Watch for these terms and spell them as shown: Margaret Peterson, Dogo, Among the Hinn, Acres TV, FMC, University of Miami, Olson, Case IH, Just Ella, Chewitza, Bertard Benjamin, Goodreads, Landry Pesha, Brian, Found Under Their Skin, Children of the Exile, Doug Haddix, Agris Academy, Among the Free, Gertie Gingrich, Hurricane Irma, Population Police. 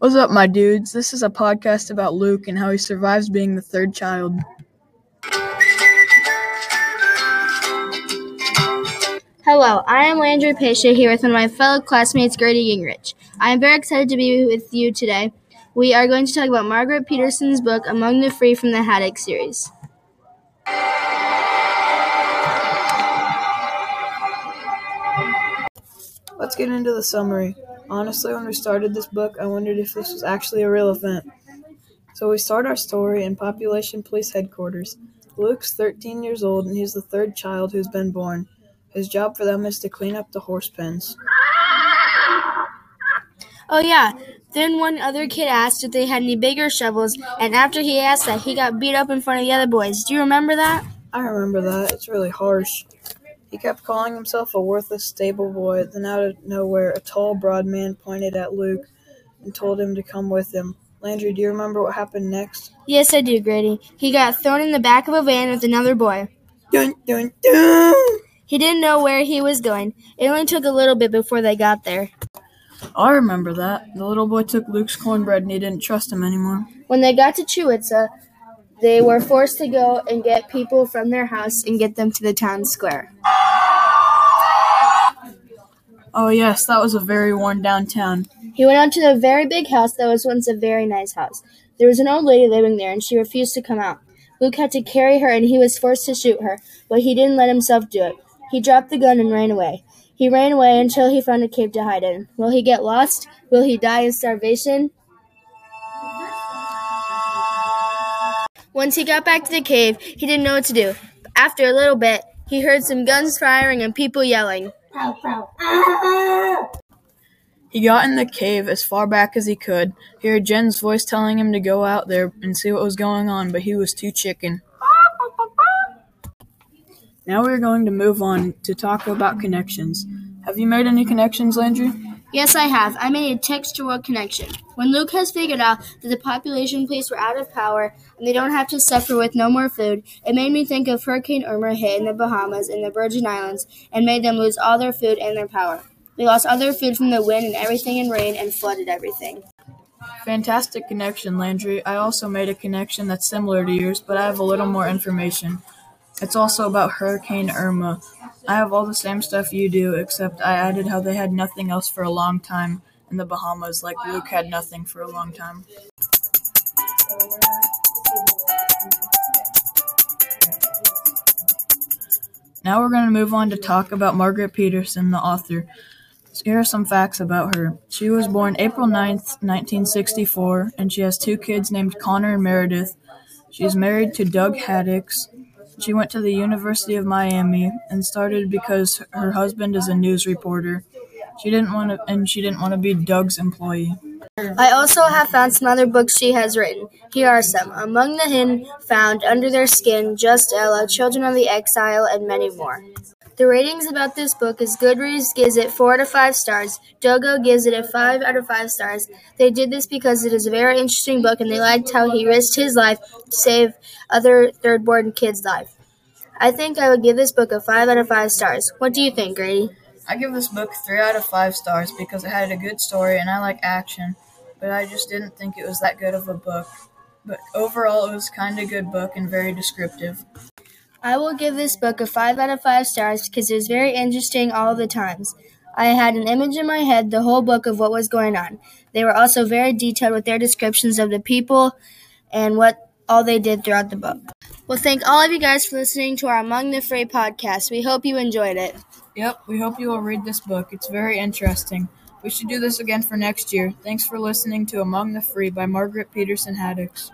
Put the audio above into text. What's up, my dudes? This is a podcast about Luke and how he survives being the third child. Hello, I am Landry Pesha here with one of my fellow classmates, Gertie Gingrich. I am very excited to be with you today. We are going to talk about Margaret Peterson's book, Among the Free, from the Haddix series. Let's get into the summary. Honestly, when we started this book, I wondered if this was actually a real event. So we start our story in Population Police headquarters. Luke's 13 years old, and he's the third child who's been born. His job for them is to clean up the horse pens. Oh yeah, then one other kid asked if they had any bigger shovels, and after he asked that, he got beat up in front of the other boys. Do you remember that? I remember that. It's really harsh. He kept calling himself a worthless stable boy, then out of nowhere, a tall, broad man pointed at Luke and told him to come with him. Landry, do you remember what happened next? Yes, I do, Grady. He got thrown in the back of a van with another boy. Dun, dun, dun! He didn't know where he was going. It only took a little bit before they got there. I remember that. The little boy took Luke's cornbread and he didn't trust him anymore. When they got to Chewitza, they were forced to go and get people from their house and get them to the town square. Oh yes, that was a very worn-down town. He went out to the very big house that was once a very nice house. There was an old lady living there, and she refused to come out. Luke had to carry her, and he was forced to shoot her, but he didn't let himself do it. He dropped the gun and ran away. He ran away until he found a cave to hide in. Will he get lost? Will he die of starvation? Once he got back to the cave, he didn't know what to do. After a little bit, he heard some guns firing and people yelling. He got in the cave as far back as he could. He heard Jen's voice telling him to go out there and see what was going on, but he was too chicken. Now we're going to move on to talk about connections. Have you made any connections, Landry? Yes, I have. I made a textual connection. When Luke has figured out that the Population Police were out of power and they don't have to suffer with no more food, it made me think of Hurricane Irma hit in the Bahamas and the Virgin Islands and made them lose all their food and their power. They lost all their food from the wind and everything and rain and flooded everything. Fantastic connection, Landry. I also made a connection that's similar to yours, but I have a little more information. It's also about Hurricane Irma. I have all the same stuff you do, except I added how they had nothing else for a long time in the Bahamas, like Luke had nothing for a long time. Now we're going to move on to talk about Margaret Peterson, the author. Here are some facts about her. She was born April 9th, 1964, and she has two kids named Connor and Meredith. She's married to Doug Haddix. She went to the University of Miami and started because her husband is a news reporter. She didn't want to be Doug's employee. I also have found some other books she has written. Here are some: Among the Hinn, Found Under Their Skin, Just Ella, Children of the Exile, and many more. The ratings about this book is Goodreads gives it 4 out of 5 stars. Dogo gives it a 5 out of 5 stars. They did this because it is a very interesting book, and they liked how he risked his life to save other third-born kids' life. I think I would give this book a 5 out of 5 stars. What do you think, Grady? I give this book 3 out of 5 stars because it had a good story and I like action, but I just didn't think it was that good of a book. But overall, it was kind of a good book and very descriptive. I will give this book a 5 out of 5 stars because it was very interesting all the times. I had an image in my head the whole book of what was going on. They were also very detailed with their descriptions of the people and what all they did throughout the book. Well, thank all of you guys for listening to our Among the Free podcast. We hope you enjoyed it. Yep, we hope you will read this book. It's very interesting. We should do this again for next year. Thanks for listening to Among the Free by Margaret Peterson Haddix.